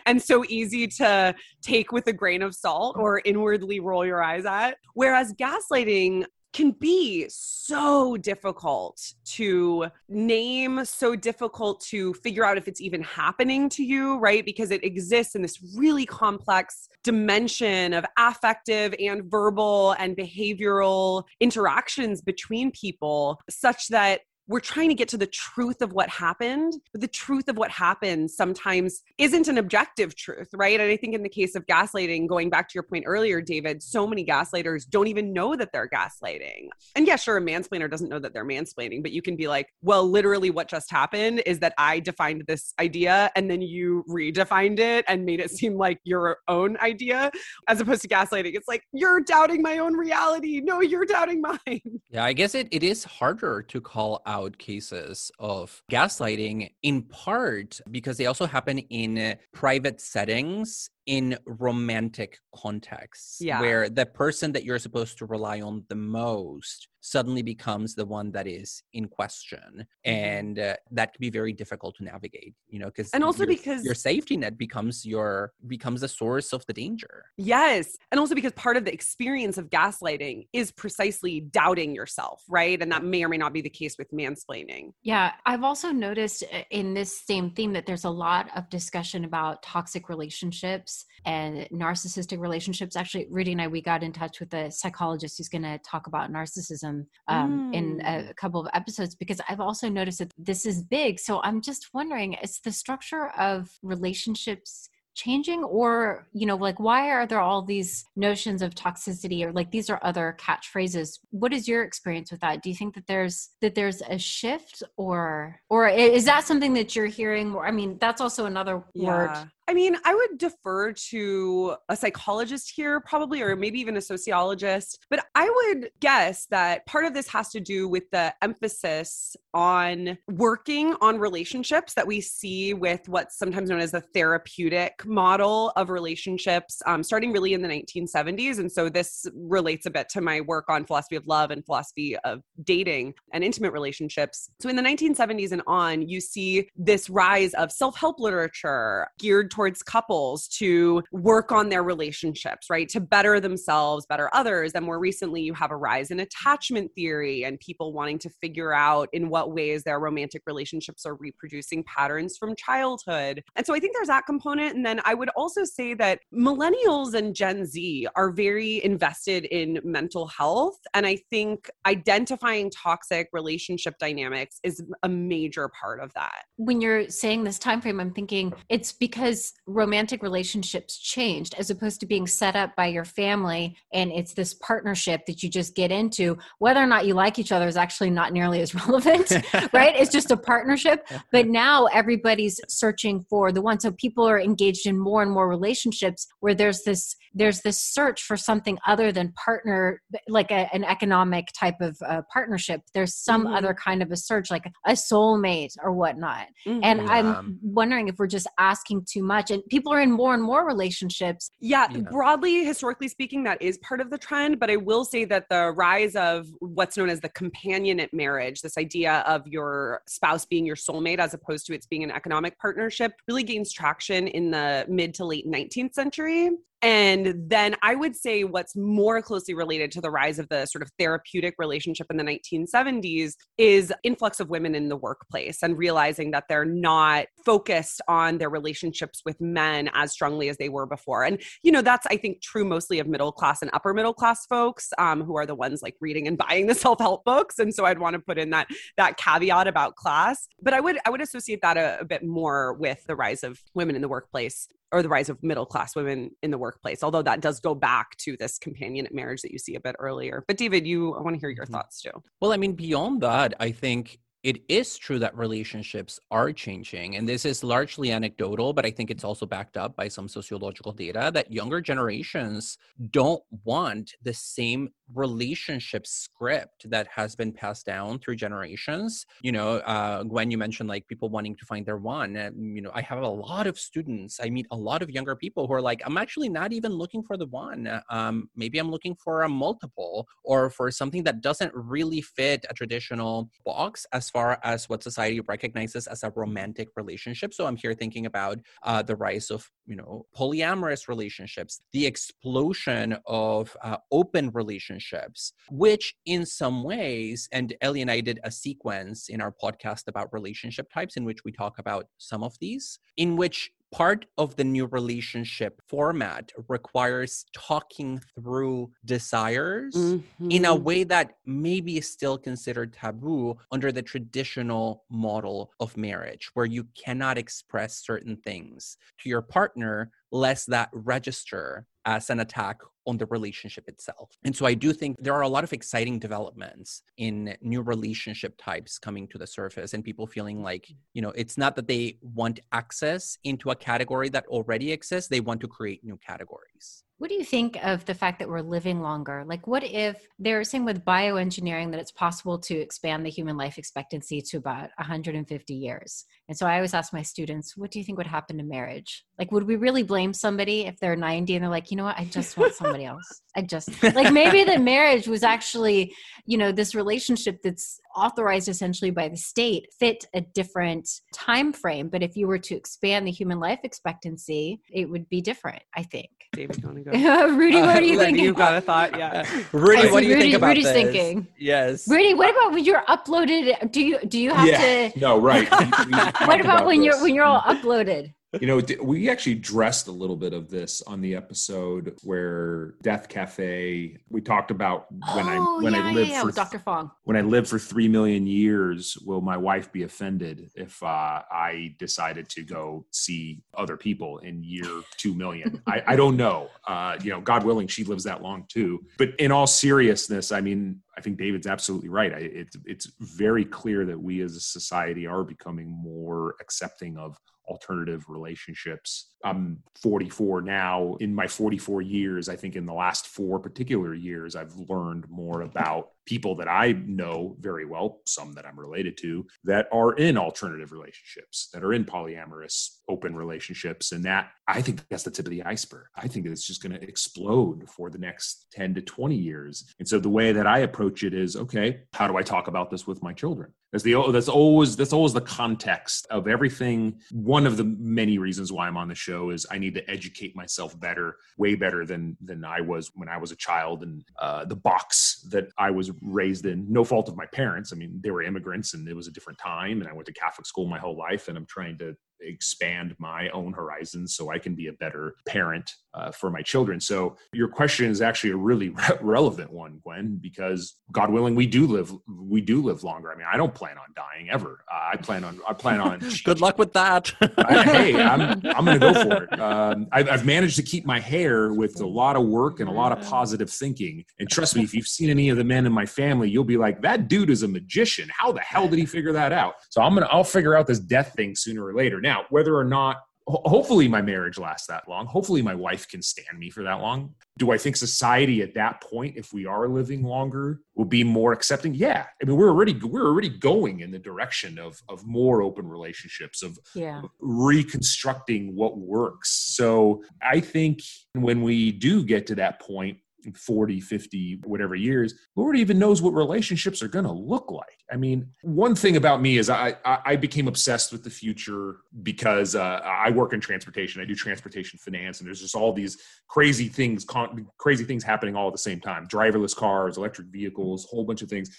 And so easy to take with a grain of salt or inwardly roll your eyes at. Whereas gaslighting can be so difficult to name, so difficult to figure out if it's even happening to you, right? Because it exists in this really complex dimension of affective and verbal and behavioral interactions between people, such that we're trying to get to the truth of what happened, but the truth of what happened sometimes isn't an objective truth, right? And I think in the case of gaslighting, going back to your point earlier, David, so many gaslighters don't even know that they're gaslighting. And yeah, sure, a mansplainer doesn't know that they're mansplaining, but you can be like, well, literally what just happened is that I defined this idea and then you redefined it and made it seem like your own idea, as opposed to gaslighting. It's like, you're doubting my own reality. No, you're doubting mine. Yeah, I guess it it is harder to call out cases of gaslighting, in part because they also happen in private settings, in romantic contexts, yeah. where the person that you're supposed to rely on the most suddenly becomes the one that is in question. And uh, that can be very difficult to navigate, you know, because and also your, because your safety net becomes your becomes the source of the danger. Yes. And also because part of the experience of gaslighting is precisely doubting yourself, right? And that may or may not be the case with mansplaining. Yeah. I've also noticed in this same theme that there's a lot of discussion about toxic relationships and narcissistic relationships. Actually, Rudy and I, we got in touch with a psychologist who's going to talk about narcissism Um, mm. in a couple of episodes, because I've also noticed that this is big. So I'm just wondering, is the structure of relationships changing, or, you know, like, why are there all these notions of toxicity, or like, these are other catchphrases? What is your experience with that? Do you think that there's, that there's a shift, or, or is that something that you're hearing more? I mean, that's also another yeah. word. I mean, I would defer to a psychologist here probably, or maybe even a sociologist, but I would guess that part of this has to do with the emphasis on working on relationships that we see with what's sometimes known as the therapeutic model of relationships, um, starting really in the nineteen seventies. And so this relates a bit to my work on philosophy of love and philosophy of dating and intimate relationships. So in the nineteen seventies and on, you see this rise of self-help literature geared towards couples to work on their relationships, right? To better themselves, better others. And more recently, you have a rise in attachment theory and people wanting to figure out in what ways their romantic relationships are reproducing patterns from childhood. And so I think there's that component. And then I would also say that millennials and Gen Z are very invested in mental health. And I think identifying toxic relationship dynamics is a major part of that. When you're saying this time frame, I'm thinking it's because romantic relationships changed as opposed to being set up by your family. And it's this partnership that you just get into. Whether or not you like each other is actually not nearly as relevant, right? It's just a partnership. But now everybody's searching for the one. So people are engaged in more and more relationships where there's this there's this search for something other than partner, like a, an economic type of uh, partnership. There's some mm-hmm. other kind of a search, like a soulmate or whatnot. Mm-hmm. And yeah. I'm wondering if we're just asking too much, and people are in more and more relationships. Yeah, yeah, broadly, historically speaking, that is part of the trend. But I will say that the rise of what's known as the companionate marriage, this idea of your spouse being your soulmate as opposed to it's being an economic partnership, really gains traction in the mid to late nineteenth century. And then I would say what's more closely related to the rise of the sort of therapeutic relationship in the nineteen seventies is influx of women in the workplace and realizing that they're not focused on their relationships with men as strongly as they were before. And, you know, that's, I think, true mostly of middle class and upper middle class folks um, who are the ones like reading and buying the self-help books. And so I'd want to put in that that caveat about class. But I would, I would associate that a, a bit more with the rise of women in the workplace, or the rise of middle-class women in the workplace, although that does go back to this companionate marriage that you see a bit earlier. But David, you, I want to hear your mm-hmm. thoughts too. Well, I mean, beyond that, I think it is true that relationships are changing. And this is largely anecdotal, but I think it's also backed up by some sociological data that younger generations don't want the same relationship script that has been passed down through generations. You know, uh, Gwen, you mentioned like people wanting to find their one. And, you know, I have a lot of students. I meet a lot of younger people who are like, I'm actually not even looking for the one. Um, maybe I'm looking for a multiple or for something that doesn't really fit a traditional box as As far as what society recognizes as a romantic relationship. So I'm here thinking about uh, the rise of, you know, polyamorous relationships, the explosion of uh, open relationships, which in some ways, and Ellie and I did a sequence in our podcast about relationship types in which we talk about some of these, in which part of the new relationship format requires talking through desires mm-hmm. in a way that maybe is still considered taboo under the traditional model of marriage, where you cannot express certain things to your partner, lest that register as an attack on the relationship itself. And so I do think there are a lot of exciting developments in new relationship types coming to the surface and people feeling like, you know, it's not that they want access into a category that already exists. They want to create new categories. What do you think of the fact that we're living longer? Like, what if they're saying with bioengineering that it's possible to expand the human life expectancy to about one hundred fifty years? And so I always ask my students, what do you think would happen to marriage? Like, would we really blame somebody if they're ninety and they're like, you know what, I just want somebody else. I just, like maybe the marriage was actually, you know, this relationship that's authorized essentially by the state fit a different time frame. But if you were to expand the human life expectancy, it would be different, I think. David, you Rudy, what do you uh, think? You've got a thought, yeah. Rudy, what do you Rudy, think about Rudy's this? Thinking. Yes. Rudy, what about when you're uploaded? Do you do you have yeah. to? No, right. We, we what about when this. you're when you're all uploaded? You know, we actually addressed a little bit of this on the episode where Death Cafe, we talked about when oh, I when yeah, I lived yeah, for Doctor Fong. When I lived for three million years, will my wife be offended if uh, I decided to go see other people in year two million? I, I don't know. Uh, you know, God willing, she lives that long too. But in all seriousness, I mean, I think David's absolutely right. I, it's it's very clear that we as a society are becoming more accepting of alternative relationships. I'm forty-four now. In my forty-four years, I think in the last four particular years, I've learned more about people that I know very well, some that I'm related to, that are in alternative relationships, that are in polyamorous open relationships. And that, I think that's the tip of the iceberg. I think it's just going to explode for the next ten to twenty years. And so the way that I approach it is, okay, how do I talk about this with my children? That's the that's always that's always the context of everything. One of the many reasons why I'm on the show is I need to educate myself better, way better than than I was when I was a child, and uh, the box that I was raised in. No fault of my parents. I mean, they were immigrants, and it was a different time. And I went to Catholic school my whole life, and I'm trying to expand my own horizons so I can be a better parent uh, for my children. So your question is actually a really re- relevant one, Gwen, because God willing, we do live, we do live longer. I mean, I don't plan on dying ever. Uh, I plan on, I plan on. Good luck with that. I, hey, I'm, I'm going to go for it. Um, I, I've managed to keep my hair with a lot of work and a lot of positive thinking. And trust me, if you've seen any of the men in my family, you'll be like, that dude is a magician. How the hell did he figure that out? So I'm going to, I'll figure out this death thing sooner or later. Now, Now, whether or not, hopefully my marriage lasts that long. Hopefully my wife can stand me for that long. Do I think society at that point, if we are living longer, will be more accepting? Yeah. I mean, we're already, we're already going in the direction of, of more open relationships, of yeah. reconstructing what works. So I think when we do get to that point, forty, fifty, whatever years, Lord even knows what relationships are going to look like. I mean, one thing about me is I I became obsessed with the future because uh, I work in transportation. I do transportation finance, and there's just all these crazy things, con- crazy things happening all at the same time. Driverless cars, electric vehicles, whole bunch of things.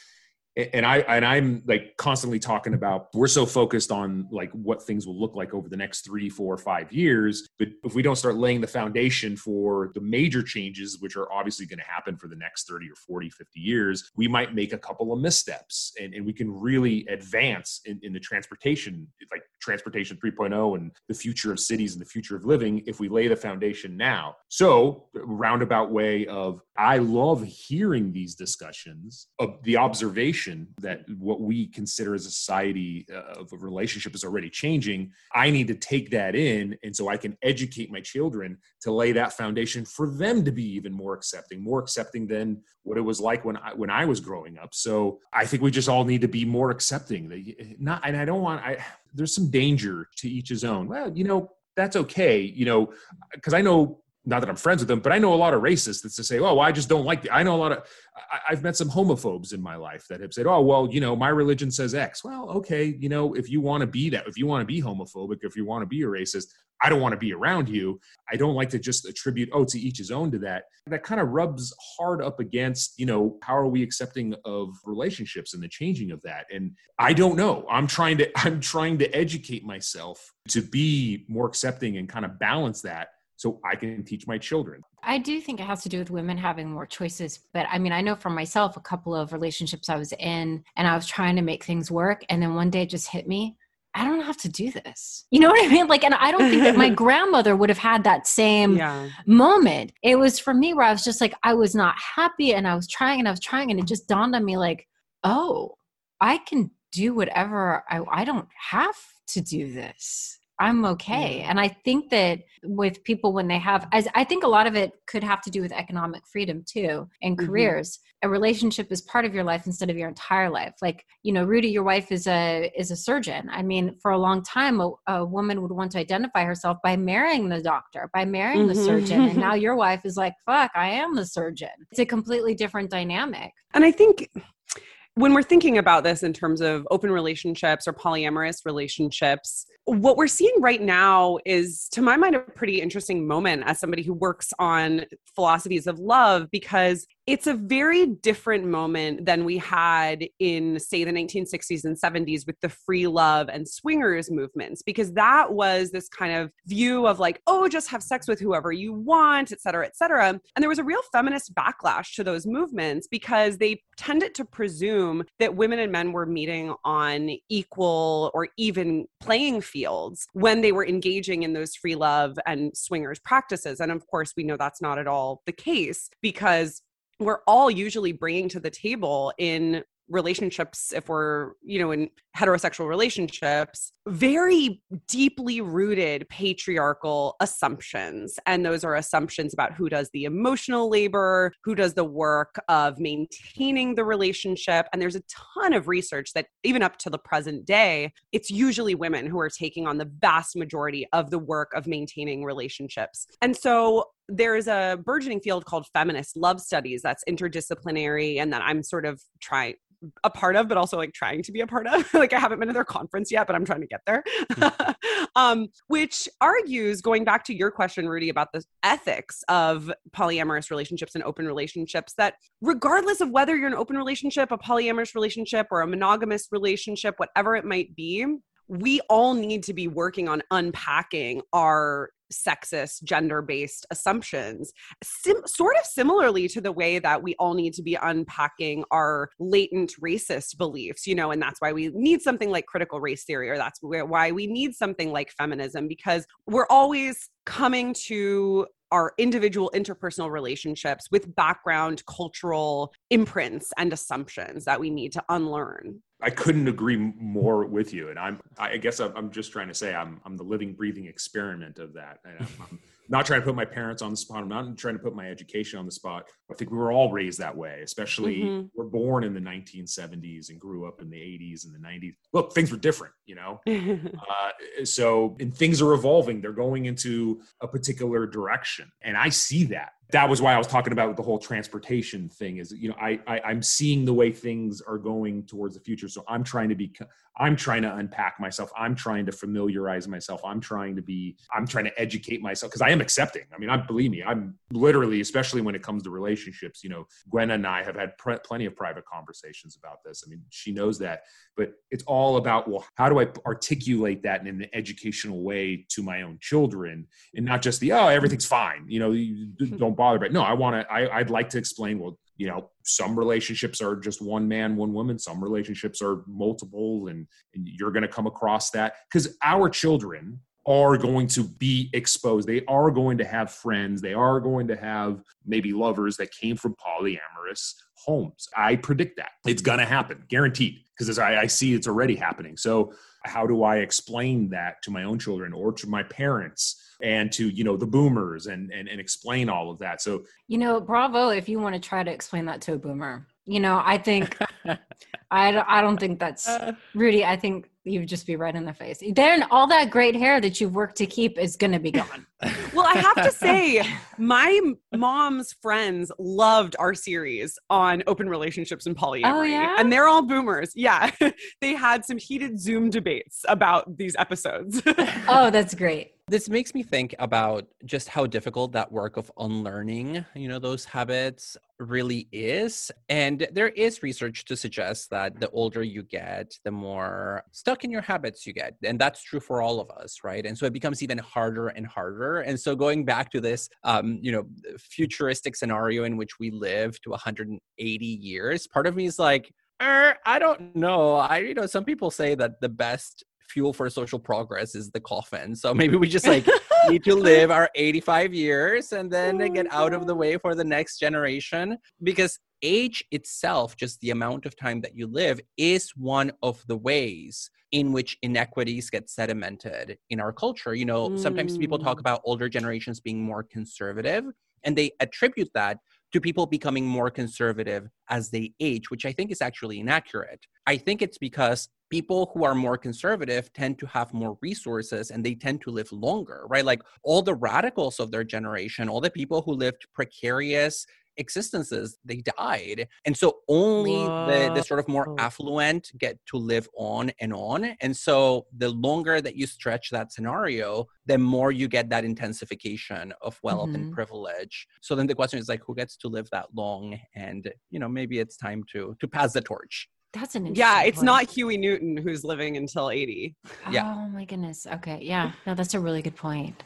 And I and I'm like constantly talking about, we're so focused on like what things will look like over the next three, four, five years. But if we don't start laying the foundation for the major changes, which are obviously going to happen for the next thirty or forty, fifty years, we might make a couple of missteps, and, and we can really advance in, in the transportation, like transportation three point oh and the future of cities and the future of living if we lay the foundation now. So roundabout way of, I love hearing these discussions of the observation that what we consider as a society uh, of a relationship is already changing. I need to take that in. And so I can educate my children to lay that foundation for them to be even more accepting, more accepting than what it was like when I, when I was growing up. So I think we just all need to be more accepting. Not, and I don't want, I, there's some danger to each his own. Well, you know, that's okay. You know, because I know, not that I'm friends with them, but I know a lot of racists that say, oh, well, I just don't like the, I know a lot of, I, I've met some homophobes in my life that have said, oh, well, you know, my religion says X. Well, okay. You know, if you want to be that, if you want to be homophobic, if you want to be a racist, I don't want to be around you. I don't like to just attribute, oh, to each his own to that. That kind of rubs hard up against, you know, how are we accepting of relationships and the changing of that? And I don't know. I'm trying to, I'm trying to educate myself to be more accepting and kind of balance that, so I can teach my children. I do think it has to do with women having more choices. But I mean, I know for myself, a couple of relationships I was in, and I was trying to make things work. And then one day it just hit me, I don't have to do this. You know what I mean? Like, and I don't think that my grandmother would have had that same yeah. moment. It was for me where I was just like, I was not happy, and I was trying and I was trying. And it just dawned on me like, oh, I can do whatever. I, I don't have to do this. I'm okay. And I think that with people when they have, as I think a lot of it could have to do with economic freedom too, and mm-hmm. careers. A relationship is part of your life instead of your entire life. Like, you know, Rudy, your wife is a, is a surgeon. I mean, for a long time, a, a woman would want to identify herself by marrying the doctor, by marrying mm-hmm. the surgeon. And now your wife is like, fuck, I am the surgeon. It's a completely different dynamic. And I think when we're thinking about this in terms of open relationships or polyamorous relationships, what we're seeing right now is, to my mind, a pretty interesting moment as somebody who works on philosophies of love, because it's a very different moment than we had in, say, the nineteen sixties and seventies with the free love and swingers movements, because that was this kind of view of like, oh, just have sex with whoever you want, et cetera, et cetera. And there was a real feminist backlash to those movements because they tended to presume that women and men were meeting on equal or even playing fields when they were engaging in those free love and swingers practices. And of course, we know that's not at all the case, because we're all usually bringing to the table in relationships, if we're, you know, in heterosexual relationships, very deeply rooted patriarchal assumptions. And those are assumptions about who does the emotional labor, who does the work of maintaining the relationship. And there's a ton of research that even up to the present day, it's usually women who are taking on the vast majority of the work of maintaining relationships. And so there is a burgeoning field called feminist love studies that's interdisciplinary and that I'm sort of trying a part of, but also like trying to be a part of. Like I haven't been to their conference yet, but I'm trying to get there. um, which argues, going back to your question, Rudy, about the ethics of polyamorous relationships and open relationships, that regardless of whether you're an open relationship, a polyamorous relationship, or a monogamous relationship, whatever it might be, we all need to be working on unpacking our sexist, gender-based assumptions, Sim- sort of similarly to the way that we all need to be unpacking our latent racist beliefs, you know, and that's why we need something like critical race theory, or that's why we need something like feminism, because we're always coming to our individual interpersonal relationships with background cultural imprints and assumptions that we need to unlearn. I couldn't agree more with you. And I'm, I guess I'm, I'm just trying to say I'm, I'm the living, breathing experiment of that. And I'm, I'm not trying to put my parents on the spot. I'm not trying to put my education on the spot. I think we were all raised that way, especially mm-hmm. we're born in the nineteen seventies and grew up in the eighties and the nineties. Look, things were different, you know? uh, so, and things are evolving. They're going into a particular direction. And I see that. That was why I was talking about the whole transportation thing is, you know, I, I I'm seeing the way things are going towards the future. So I'm trying to be, I'm trying to unpack myself. I'm trying to familiarize myself. I'm trying to be, I'm trying to educate myself because I am accepting. I mean, I believe me, I'm literally, especially when it comes to relationships, you know, Gwen and I have had pr- plenty of private conversations about this. I mean, she knows that, but it's all about, well, how do I articulate that in an educational way to my own children and not just the, oh, everything's fine. You know, you don't bother, but no, I want to, I, I'd like to explain, well, you know, some relationships are just one man, one woman. Some relationships are multiple and, and you're going to come across that because our children are going to be exposed. They are going to have friends. They are going to have maybe lovers that came from polyamorous homes. I predict that it's going to happen, guaranteed, because as I, I see it's already happening. So how do I explain that to my own children or to my parents and to, you know, the boomers and, and, and explain all of that. So, you know, bravo if you want to try to explain that to a boomer. You know, I think, I, I don't think that's, Rudy, I think you'd just be right in the face. Then all that great hair that you've worked to keep is going to be gone. Well, I have to say, my mom's friends loved our series on open relationships and polyamory. Oh, yeah? And they're all boomers. Yeah. They had some heated Zoom debates about these episodes. Oh, that's great. This makes me think about just how difficult that work of unlearning, you know, those habits really is. And there is research to suggest that the older you get, the more stuck in your habits you get. And that's true for all of us, right? And so it becomes even harder and harder. And so going back to this, um, you know, futuristic scenario in which we live to one hundred eighty years, part of me is like, er, I don't know. I, you know, some people say that the best fuel for social progress is the coffin. So maybe we just like need to live our eighty-five years and then oh get out God. of the way for the next generation, because age itself, just the amount of time that you live, is one of the ways in which inequities get sedimented in our culture. You know, mm. sometimes people talk about older generations being more conservative, and they attribute that to people becoming more conservative as they age, which I think is actually inaccurate. I think it's because people who are more conservative tend to have more resources and they tend to live longer, right? Like all the radicals of their generation, all the people who lived precarious existences, they died. And so only the, the sort of more affluent get to live on and on. And so the longer that you stretch that scenario, the more you get that intensification of wealth mm-hmm. and privilege. So then the question is like, who gets to live that long? And, you know, maybe it's time to to pass the torch. That's an interesting Yeah, it's point. Not Huey Newton who's living until eighty. Yeah. Oh my goodness. Okay. Yeah. No, that's a really good point.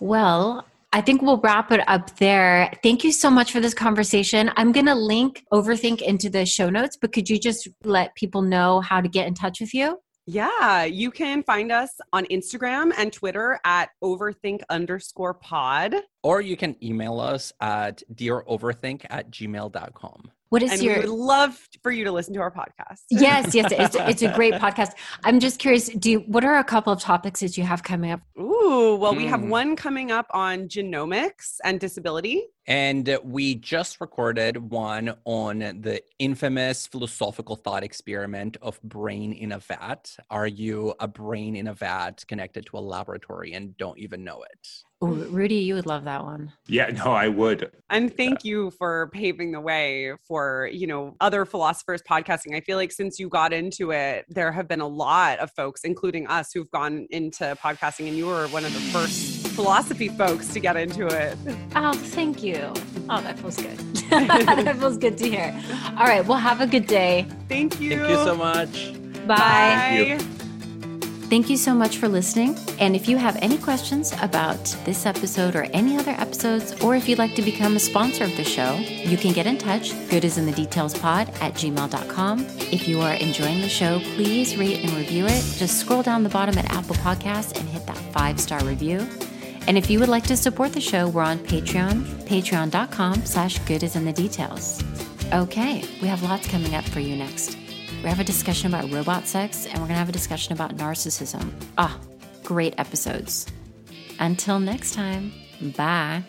Well, I think we'll wrap it up there. Thank you so much for this conversation. I'm going to link Overthink into the show notes, but could you just let people know how to get in touch with you? Yeah, you can find us on Instagram and Twitter at overthink underscore pod. Or you can email us at dearoverthink at gmail dot com. What is and your... we would love for you to listen to our podcast. Yes, yes. It's, it's a great podcast. I'm just curious, do you, what are a couple of topics that you have coming up? Ooh, well, mm. we have one coming up on genomics and disability. And we just recorded one on the infamous philosophical thought experiment of brain in a vat. Are you a brain in a vat connected to a laboratory and don't even know it? Ooh, Rudy, you would love that one. Yeah, no, I would. And thank yeah. you for paving the way for, you know, other philosophers podcasting. I feel like since you got into it, there have been a lot of folks, including us, who've gone into podcasting, and you were one of the first philosophy folks to get into it. Oh, thank you. Oh, that feels good. That feels good to hear. All right. Well, have a good day. Thank you. Thank you so much. Bye. Bye. Thank you. Thank you so much for listening. And if you have any questions about this episode or any other episodes, or if you'd like to become a sponsor of the show, you can get in touch. good is in the details pod at gmail dot com. If you are enjoying the show, please rate and review it. Just scroll down the bottom at Apple Podcasts and hit that five-star review. And if you would like to support the show, we're on Patreon, patreon dot com slash good is in the details. Okay, we have lots coming up for you next. We have a discussion about robot sex, and we're going to have a discussion about narcissism. Ah, great episodes. Until next time, bye.